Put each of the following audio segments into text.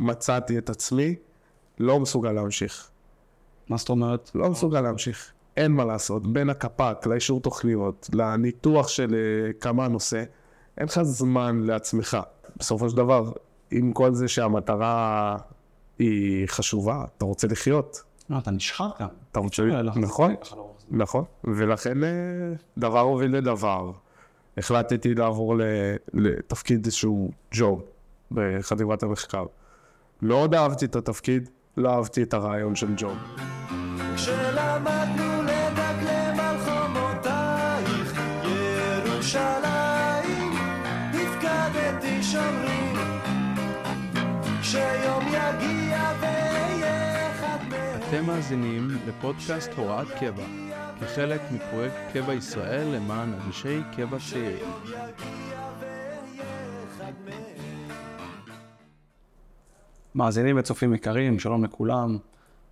מצאתי את עצמי, לא מסוגל להמשיך. מה זאת אומרת? לא מסוגל להמשיך. אין מה לעשות. בין הקפק, לאישור תוכניות, לניתוח של כמה נושא, אין לך זמן לעצמך. בסופו של דבר, עם כל זה שהמטרה היא חשובה, אתה רוצה לחיות. אתה נשחר גם. אתה רוצה לחיות. נכון, נכון. ולכן דבר הוביל לדבר. החלטתי לעבור לתפקיד איזשהו ג'וב בחטיבת המחקר. לא עוד אהבתי את התפקיד, לא אהבתי את הרעיון של ג'וב. כשלמדנו לדקלם על חומותייך ירושלים, נפקדתי שומרים, שיום יגיע ויהיה אחד מהם. אתם מאזינים לפודקאסט הוראת קבע, כחלק מפרויקט קבע ישראל למען אנשי קבע צעירים. מאזינים וצופים יקרים, שלום לכולם.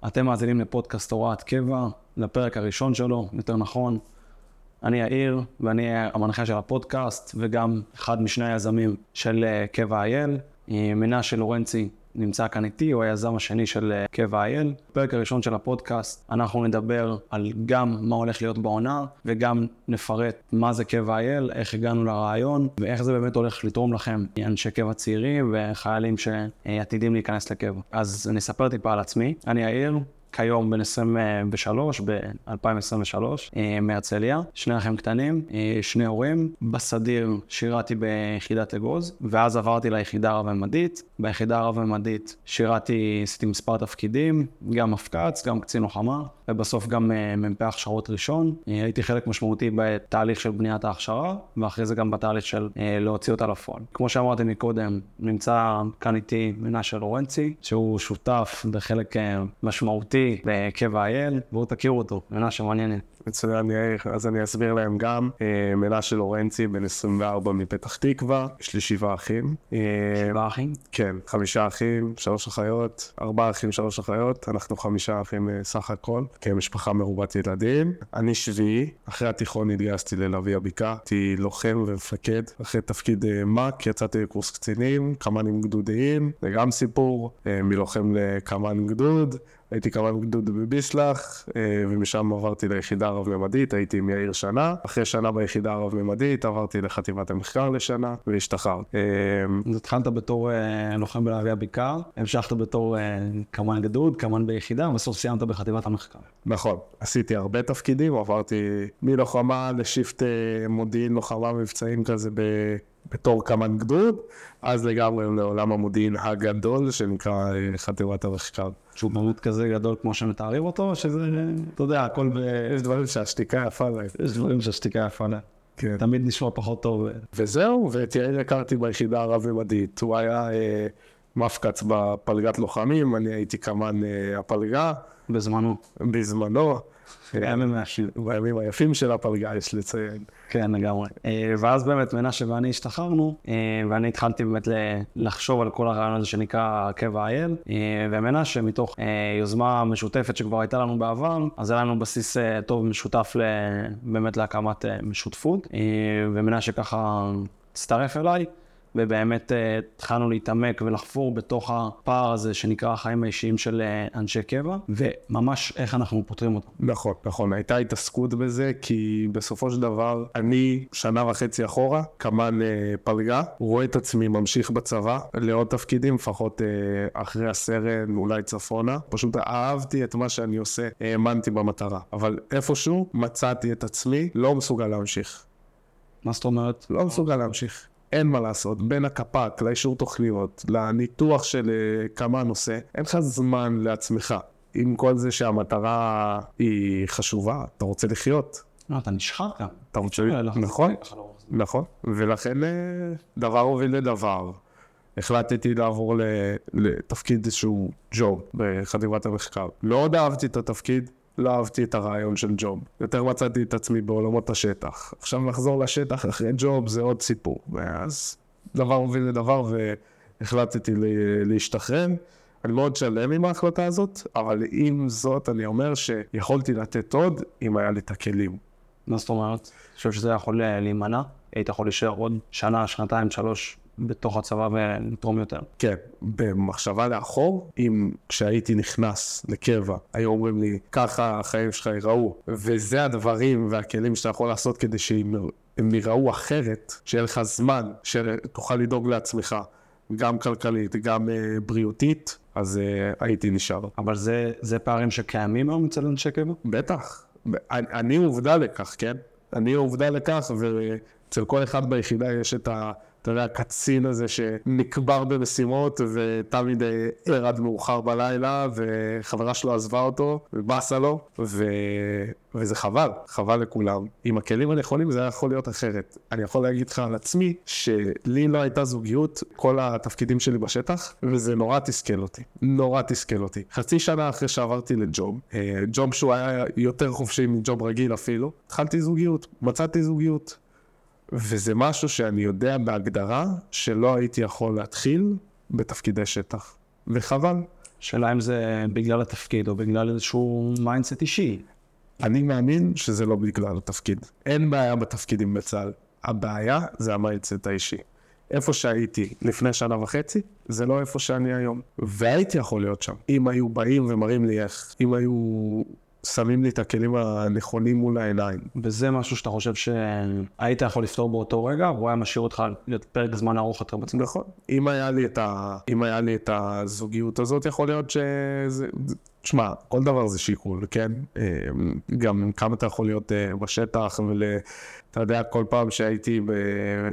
אתם מאזינים לפודקאסט הוראת קבע, לפרק הראשון שלו, יותר נכון. אני יאיר, ואני המנחה של הפודקאסט, וגם אחד משני היזמים של Keva.iL. מנה של לורנצי נמצא כאן איתי, הוא היזם השני של Keva.iL. בפרק הראשון של הפודקאסט אנחנו נדבר על גם מה הולך להיות בעונה, וגם נפרט מה זה Keva.iL, איך הגענו לרעיון, ואיך זה באמת הולך לתרום לכם אנשי קבע צעירים וחיילים שעתידים להיכנס לקבע. אז אני אספר טיפה על עצמי. אני יאיר, כיום בן 23, ב-2023, מהרצליה. שני אחים קטנים, שני הורים. בסדיר שירתי ביחידת אגוז, ואז עברתי ליחידה הרב-ממדית. ביחידה הרב-ממדית שירתי, עשיתי מספר תפקידים, גם מפקץ, גם קצין לוחמה, ובסוף גם מ"פ הכשרות ראשון. הייתי חלק משמעותי בתהליך של בניית ההכשרה, ואחרי זה גם בתהליך של להוציא אותה לפועל. כמו שאמרתי מקודם, נמצא כאן איתי מנשה לורנצי, שהוא שותף בחלק משמעותי בקבע.iL, בואו תכירו אותו. מנשה, מעניינת. מצוין, יאיר. אז אני אסביר להם גם. מנשה לורנצי, בן 24 מפתח תקווה. יש לי 7 אחים. 7 אחים? כן. 5 אחים, 3 אחיות. 4 אחים, 3 אחיות. אנחנו 5 אחים סך הכל. כמשפחה מרובת ילדים. אני שביעי. אחרי התיכון התגייסתי ללוי הביקה. הייתי לוחם ומפקד. אחרי תפקיד מק, יצאתי לקורס קצינים, קמ"נים גדודיים. זה גם סיפור. מלוחם לקמ"ן גדוד. הייתי קמ"ן גדוד בביסלח, ומשם עברתי ליחידה הרב-ממדית, הייתי עם יאיר שנה. אחרי שנה ביחידה הרב-ממדית, עברתי לחטיבת המחקר לשנה, והשתחררתי. אז התחלת בתור לוחם בלהבי הביקר, המשכת בתור קמ"ן גדוד, קמ"ן ביחידה, ובסוף סיימת בחטיבת המחקר. נכון, עשיתי הרבה תפקידים, עברתי מלוחמה לשיפט מודיעין, לוחמה מבצעים כזה בתור קמ"ן גדוד, אז לגמרי לעולם המודיעין הגדול שנקרא חטיבת המחקר. שהוא באמת כזה גדול כמו שמתארים אותו, שזה, אתה יודע, הכל ב... יש דברים שהשתיקה יפה להם. יש דברים שהשתיקה יפה להם. כן. תמיד נשמע פחות טוב. וזהו, ותראה, הכרתי ביחידה הרב-ממדית. הוא היה מפקץ בפלגת לוחמים, אני הייתי קמ"ן הפלגה. בזמנו. בימים היפים של הפלגה, יש לציין. כן, לגמרי. ואז באמת מנשה ואני השתחררנו, ואני התחלתי באמת לחשוב על כל הרעיון הזה שנקרא Keva.iL, ומנשה מתוך יוזמה משותפת שכבר הייתה לנו בעבר, אז היה לנו בסיס טוב משותף באמת להקמת משותפות, ומנשה ככה הצטרף אליי, ובאמת התחלנו להתעמק ולחפור בתוך הפער הזה שנקרא החיים האישיים של אנשי קבע, וממש איך אנחנו פותרים אותו. נכון, נכון. הייתה התעסקות בזה, כי בסופו של דבר אני 1.5 שנה אחורה, קמ"ן פלגה, רואה את עצמי ממשיך בצבא, לעוד תפקידים, לפחות אחרי הסרן, אולי צפונה. פשוט אהבתי את מה שאני עושה, האמנתי במטרה. אבל איפשהו מצאתי את עצמי, לא מסוגל להמשיך. מה זאת אומרת? לא מסוגל להמשיך. אין מה לעשות, בין הקפק, לאישור תוכניות, לניתוח של כמה נושא, אין לך זמן לעצמך. עם כל זה שהמטרה היא חשובה, אתה רוצה לחיות. אתה נשחר גם. אתה רוצה לחיות. נכון, נכון. ולכן דבר הוביל לדבר. החלטתי לעבור לתפקיד איזשהו ג'וב בחטיבת המחקר. לא עוד אהבתי את התפקיד, לא אהבתי את הרעיון של ג'וב. יותר מצאתי את עצמי בעולמות השטח. עכשיו נחזור לשטח אחרי ג'וב, זה עוד סיפור. ואז דבר הוביל לדבר, והחלטתי להשתחרר. אני מאוד שלם עם ההחלטה הזאת, אבל עם זאת אני אומר שיכולתי לתת עוד אם היה לי את הכלים. מה זאת אומרת? אני חושב שזה יכול להימנע? היית יכול להישאר עוד שנה, 2, 3 בתוך הצבא ונתרום יותר. כן, במחשבה לאחור, אם כשהייתי נכנס לקבע, היו אומרים לי, ככה החיים שלך יראו, וזה הדברים והכלים שאתה יכול לעשות כדי שהם יראו אחרת, שיהיה לך זמן, שתוכל לדאוג לעצמך, גם כלכלית, גם בריאותית, אז הייתי נשאר. אבל זה פערים שקיימים היום אצל אנשי קבע? בטח. אני עובדה לכך, כן? אני עובדה לכך, ואצל כל אחד ביחידה יש את ה... אתה יודע, הקצין הזה שנקבר במשימות ותמיד ירד מאוחר בלילה וחברה שלו עזבה אותו ובאסה לו וזה חבל, חבל לכולם. עם הכלים הנכונים זה יכול להיות אחרת. אני יכול להגיד לך על עצמי שלי לא הייתה זוגיות כל התפקידים שלי בשטח וזה נורא תסכל אותי, נורא תסכל אותי. חצי שנה אחרי שעברתי לג'וב, ג'וב שהוא היה יותר חופשי מג'וב רגיל אפילו, התחלתי זוגיות, מצאתי זוגיות. וזה משהו שאני יודע בהגדרה שלא הייתי יכול להתחיל בתפקידי שטח. וחבל. שאלה אם זה בגלל התפקיד או בגלל איזשהו מיינדסט אישי. אני מאמין שזה לא בגלל התפקיד. אין בעיה בתפקידים בצה"ל. הבעיה זה המיינדסט האישי. איפה שהייתי לפני שנה וחצי, זה לא איפה שאני היום. והייתי יכול להיות שם. אם היו באים ומראים לי איך, אם היו... שמים לי את הכלים הנכונים מול העיניים. וזה משהו שאתה חושב שהיית יכול לפתור באותו רגע, והוא היה משאיר אותך לפרק זמן ארוך יותר בצד. נכון. אם היה לי את הזוגיות הזאת, יכול להיות שזה... תשמע, כל דבר זה שיקול, כן? גם כמה אתה יכול להיות בשטח, ואתה יודע, כל פעם שהייתי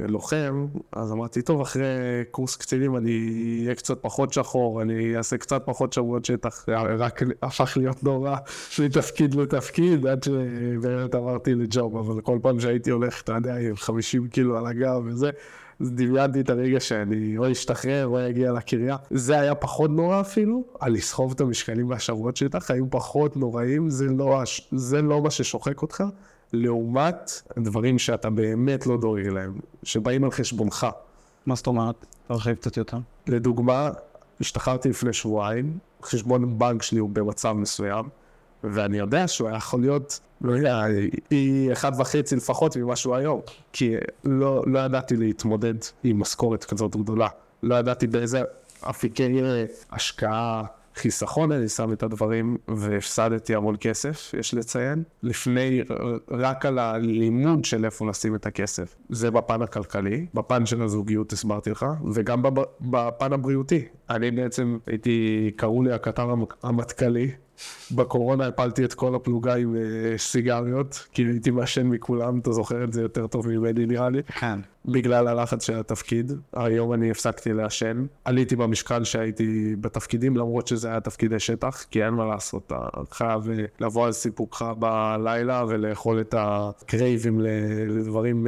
לוחם, אז אמרתי, טוב, אחרי קורס קצינים אני אהיה קצת פחות שחור, אני אעשה קצת פחות שבועות שטח, רק הפך להיות נורא, מתפקיד לתפקיד, עד שבאמת עברתי לג'וב, אבל כל פעם שהייתי הולך, אתה יודע, 50 קילו על הגב וזה, אז דמיינתי את הרגע שאני לא אשתחרר, לא אגיע לקריה. זה היה פחות נורא אפילו, על לסחוב את המשקלים והשבועות שלך, היו פחות נוראים, זה לא מה ששוחק אותך, לעומת דברים שאתה באמת לא דואג להם, שבאים על חשבונך. מה זאת אומרת? תרחיב קצת יותר. לדוגמה, השתחררתי לפני שבועיים, חשבון בנק שלי הוא במצב מסוים, ואני יודע שהוא יכול להיות, לא יודע, היא 1.5 לפחות ממשהו היום, כי לא ידעתי להתמודד עם משכורת כזאת גדולה, לא ידעתי באיזה אפיקי השקעה חיסכון אני שם את הדברים, והפסדתי המון כסף, יש לציין, לפני רק על הלימוד של איפה לשים את הכסף. זה בפן הכלכלי, בפן של הזוגיות הסברתי לך, וגם בפן הבריאותי. אני בעצם הייתי, קראו לי הקטר המתכלי, בקורונה הפלתי את כל הפלוגה עם סיגריות, כי הייתי משן מכולם, אתה זוכר את זה יותר טוב ממני נראה לי. כן. בגלל הלחץ של התפקיד, היום אני הפסקתי להשן, עליתי במשקל שהייתי בתפקידים, למרות שזה היה תפקידי שטח, כי אין מה לעשות, חייב לבוא על סיפוקך בלילה ולאכול את הקרייבים לדברים...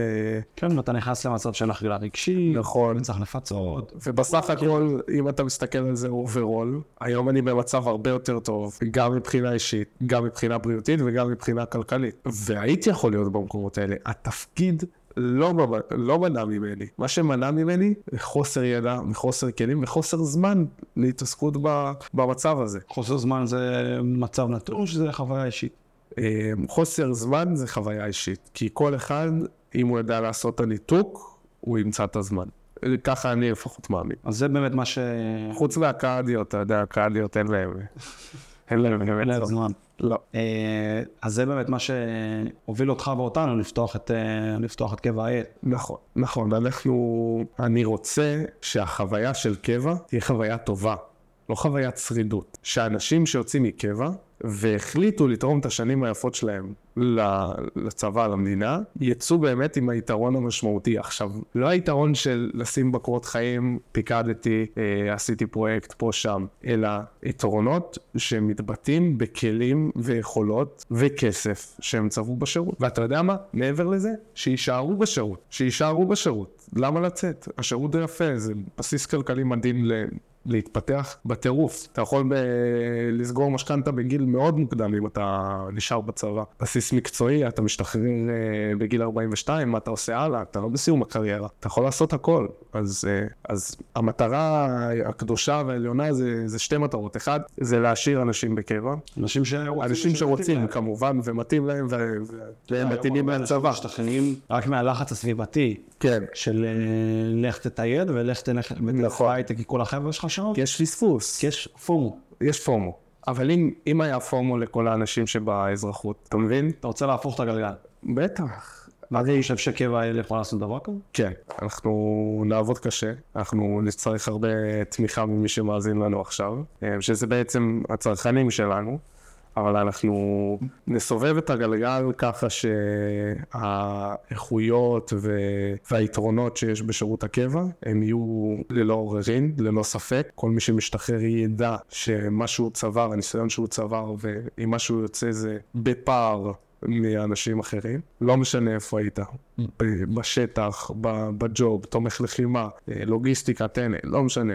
כן, אתה נכנס למצב של החגילה רגשי, נכון. צריך לפצות. ובסך הכל, אם אתה מסתכל על זה אוברול, היום אני במצב הרבה יותר טוב, גם מבחינה אישית, גם מבחינה בריאותית וגם מבחינה כלכלית. והייתי יכול להיות במקומות האלה, התפקיד... לא מנע ממני. מה שמנע ממני, חוסר ידע, חוסר כלים, וחוסר זמן להתעסקות במצב הזה. חוסר זמן זה מצב נתון או שזה חוויה אישית? חוסר זמן זה חוויה אישית, כי כל אחד, אם הוא ידע לעשות את הניתוק, הוא ימצא את הזמן. ככה אני לפחות מאמין. אז זה באמת מה ש... חוץ מהקהדיות, אתה יודע, הקהדיות אין להם. אין להם באמת זמן. לא. אז זה באמת מה שהוביל אותך ואותנו לפתוח את קבע.iL. נכון, נכון. אני רוצה שהחוויה של קבע תהיה חוויה טובה, לא חוויית שרידות. שאנשים שיוצאים מקבע והחליטו לתרום את השנים היפות שלהם לצבא, למדינה, יצאו באמת עם היתרון המשמעותי. עכשיו, לא היתרון של לשים בקורות חיים, פיקדתי, עשיתי פרויקט פה שם, אלא יתרונות שמתבטאים בכלים ויכולות וכסף שהם צברו בשירות. ואתה יודע מה? מעבר לזה, שישארו בשירות. למה לצאת? השירות יפה, זה בסיס כלכלי מדהים להתפתח בטירוף. אתה יכול לסגור משכנתה בגיל מאוד מוקדם אם אתה נשאר בצבא. בסיס מקצועי, אתה משתחרר בגיל 42, מה אתה עושה הלאה? אתה לא בסיום הקריירה. אתה יכול לעשות הכל. אז המטרה הקדושה והעליונה זה שתי מטרות. אחד, זה להשאיר אנשים בקבע. אנשים שרוצים כמובן ומתאים להם ומתאימים מהצבא. משתחררים רק מהלחץ הסביבתי של לך תטייד ולך תלך בית כי כל החבר'ה שלך שם. יש פספוס. יש פומו. יש פומו. אבל אם היה פומו לכל האנשים שבאזרחות, אתה מבין? אתה רוצה להפוך את הגלגל. בטח. אני חושב שקבע.iL יכולה לעשות דבר כזה? כן, אנחנו נעבוד קשה, אנחנו נצטרך הרבה תמיכה ממי שמאזין לנו עכשיו, שזה בעצם הצרכנים שלנו, אבל אנחנו נסובב את הגלגל ככה שהאיכויות והיתרונות שיש בשירות הקבע, הם יהיו ללא עוררין, ללא ספק. כל מי שמשתחרר ידע שמה שהוא צבר, הניסיון שהוא צבר, ואם מה שהוא יוצא זה בפער, מאנשים אחרים, לא משנה איפה היית, בשטח, בג'וב, תומך לחימה, לוגיסטיקה, טנא, לא משנה.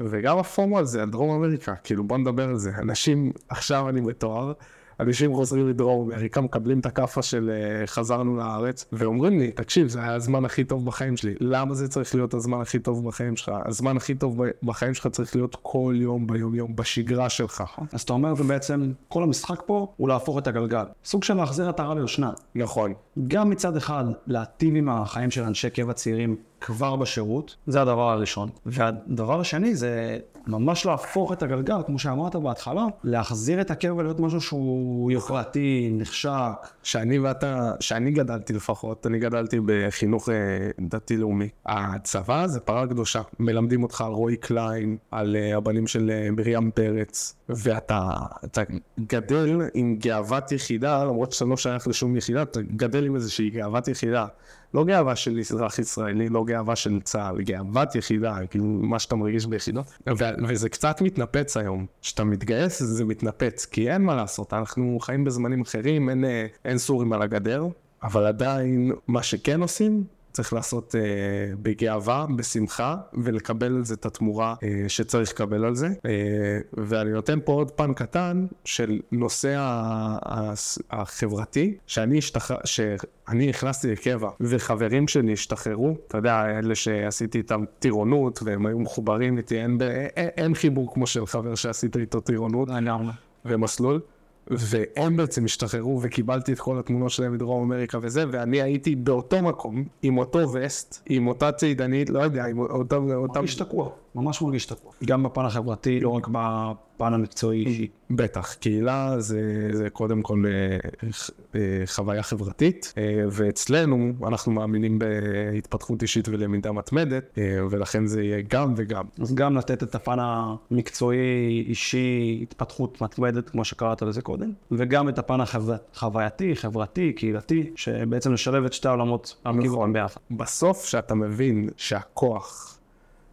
וגם הפורמו על זה, על דרום אמריקה, כאילו בוא נדבר על זה, אנשים, עכשיו אני בתואר, אנשים חוזרים לדרום אמריקה, מקבלים את הקפה של חזרנו לארץ, ואומרים לי, תקשיב, זה היה הזמן הכי טוב בחיים שלי. למה זה צריך להיות הזמן הכי טוב בחיים שלך? הזמן הכי טוב בחיים שלך צריך להיות כל יום ביום יום, בשגרה שלך. אז אתה אומר, ובעצם כל המשחק פה הוא להפוך את הגלגל. סוג של להחזיר את הרע ליושנה. נכון. גם מצד אחד, להטיב עם החיים של אנשי קבע צעירים, כבר בשירות, זה הדבר הראשון. והדבר השני זה ממש להפוך את הגלגל, כמו שאמרת בהתחלה, להחזיר את הקבע להיות משהו שהוא יוקרתי, נחשק. שאני גדלתי לפחות, אני גדלתי בחינוך דתי לאומי. הצבא זה פרה קדושה. מלמדים אותך על רועי קליין, על הבנים של מרים פרץ, ואתה גדל עם גאוות יחידה, למרות שאתה לא שייך לשום יחידה, אתה גדל עם איזושהי גאוות יחידה. לא גאווה של אזרח ישראלי, לא גאווה של צה"ל, גאוות יחידה, כאילו מה שאתה מרגיש ביחידות. וזה קצת מתנפץ היום. כשאתה מתגייס, זה מתנפץ, כי אין מה לעשות. אנחנו חיים בזמנים אחרים, אין סורים על הגדר, אבל עדיין מה שכן עושים, צריך לעשות בגאווה, בשמחה, ולקבל על זה את התמורה שצריך לקבל על זה. ואני נותן פה עוד פן קטן של נושא החברתי, שאני הכנסתי לקבע, וחברים שלי השתחררו, אתה יודע, אלה שעשיתי איתם טירונות, והם היו מחוברים איתי, אין חיבור כמו של חבר שעשיתי איתו טירונות, ומסלול. והם בעצם השתחררו וקיבלתי את כל התמונות שלהם מדרום אמריקה וזה, ואני הייתי באותו מקום, עם אותו וסט, עם אותה צעידנית, לא יודע, עם אותם... מרגיש תקוע, ממש מרגיש תקוע. גם בפן החברתי, לא רק בפן המקצועי. בטח, קהילה זה קודם כל חוויה חברתית, ואצלנו אנחנו מאמינים בהתפתחות אישית ולמידה מתמדת, ולכן זה יהיה גם וגם. אז גם לתת את הפן המקצועי, אישי, התפתחות מתמדת, כמו שקראת לזה קודם, וגם את הפן החווייתי, חברתי, קהילתי, שבעצם לשלב את שתי העולמות המקיבון ביחד. בסוף שאתה מבין שהכוח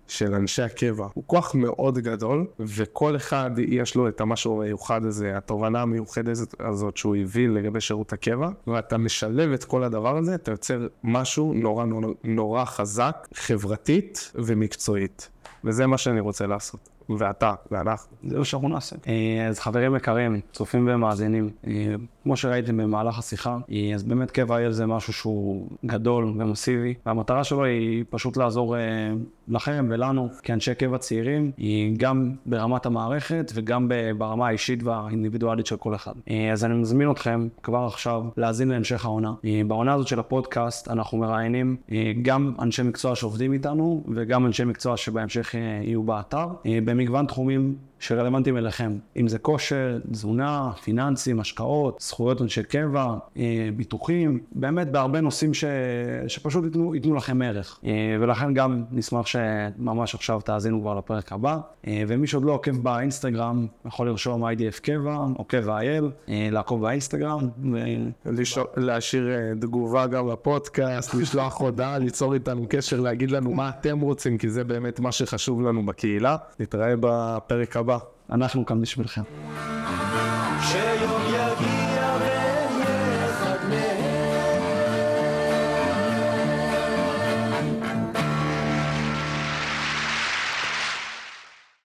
של אנשי הקבע הוא כוח מאוד גדול, וכל אחד יש לו את המשהו המיוחד הזה, התובנה המיוחדת הזאת שהוא הביא לגבי שירות הקבע, ואתה משלב את כל הדבר הזה, אתה יוצר משהו נורא נורא חזק, חברתית ומקצועית. וזה מה שאני רוצה לעשות. ואתה, ואנחנו. זהו שאנחנו נעשה. אז חברים יקרים, צופים ומאזינים, כמו שראיתם במהלך השיחה, אז באמת קבע.iL זה משהו שהוא גדול ומסיבי, והמטרה שלו היא פשוט לעזור לכם ולנו כאנשי קבע צעירים, היא גם ברמת המערכת וגם ברמה האישית והאינדיבידואלית של כל אחד. אז אני מזמין אתכם כבר עכשיו להאזין להמשך העונה. בעונה הזאת של הפודקאסט אנחנו מראיינים גם אנשי מקצוע שעובדים איתנו, וגם אנשי מקצוע שבהמשך יהיו באתר, במגוון תחומים שרלוונטיים אליכם. אם זה כושר, תזונה, פיננסים, השקעות, זכויות אנשי קבע, ביטוחים, באמת בהרבה נושאים שפשוט ייתנו לכם ערך. ולכן גם נשמח שממש עכשיו תאזינו כבר לפרק הבא. ומי שעוד לא עוקב באינסטגרם, יכול לרשום IDF קבע, או קבע.iL, לעקוב באינסטגרם. להשאיר תגובה גם לפודקאסט, לשלוח הודעה, ליצור איתנו קשר, להגיד לנו מה אתם רוצים, כי זה באמת מה שחשוב לנו בקהילה. נתראה בפרק הבא. אנחנו כאן בשבילכם.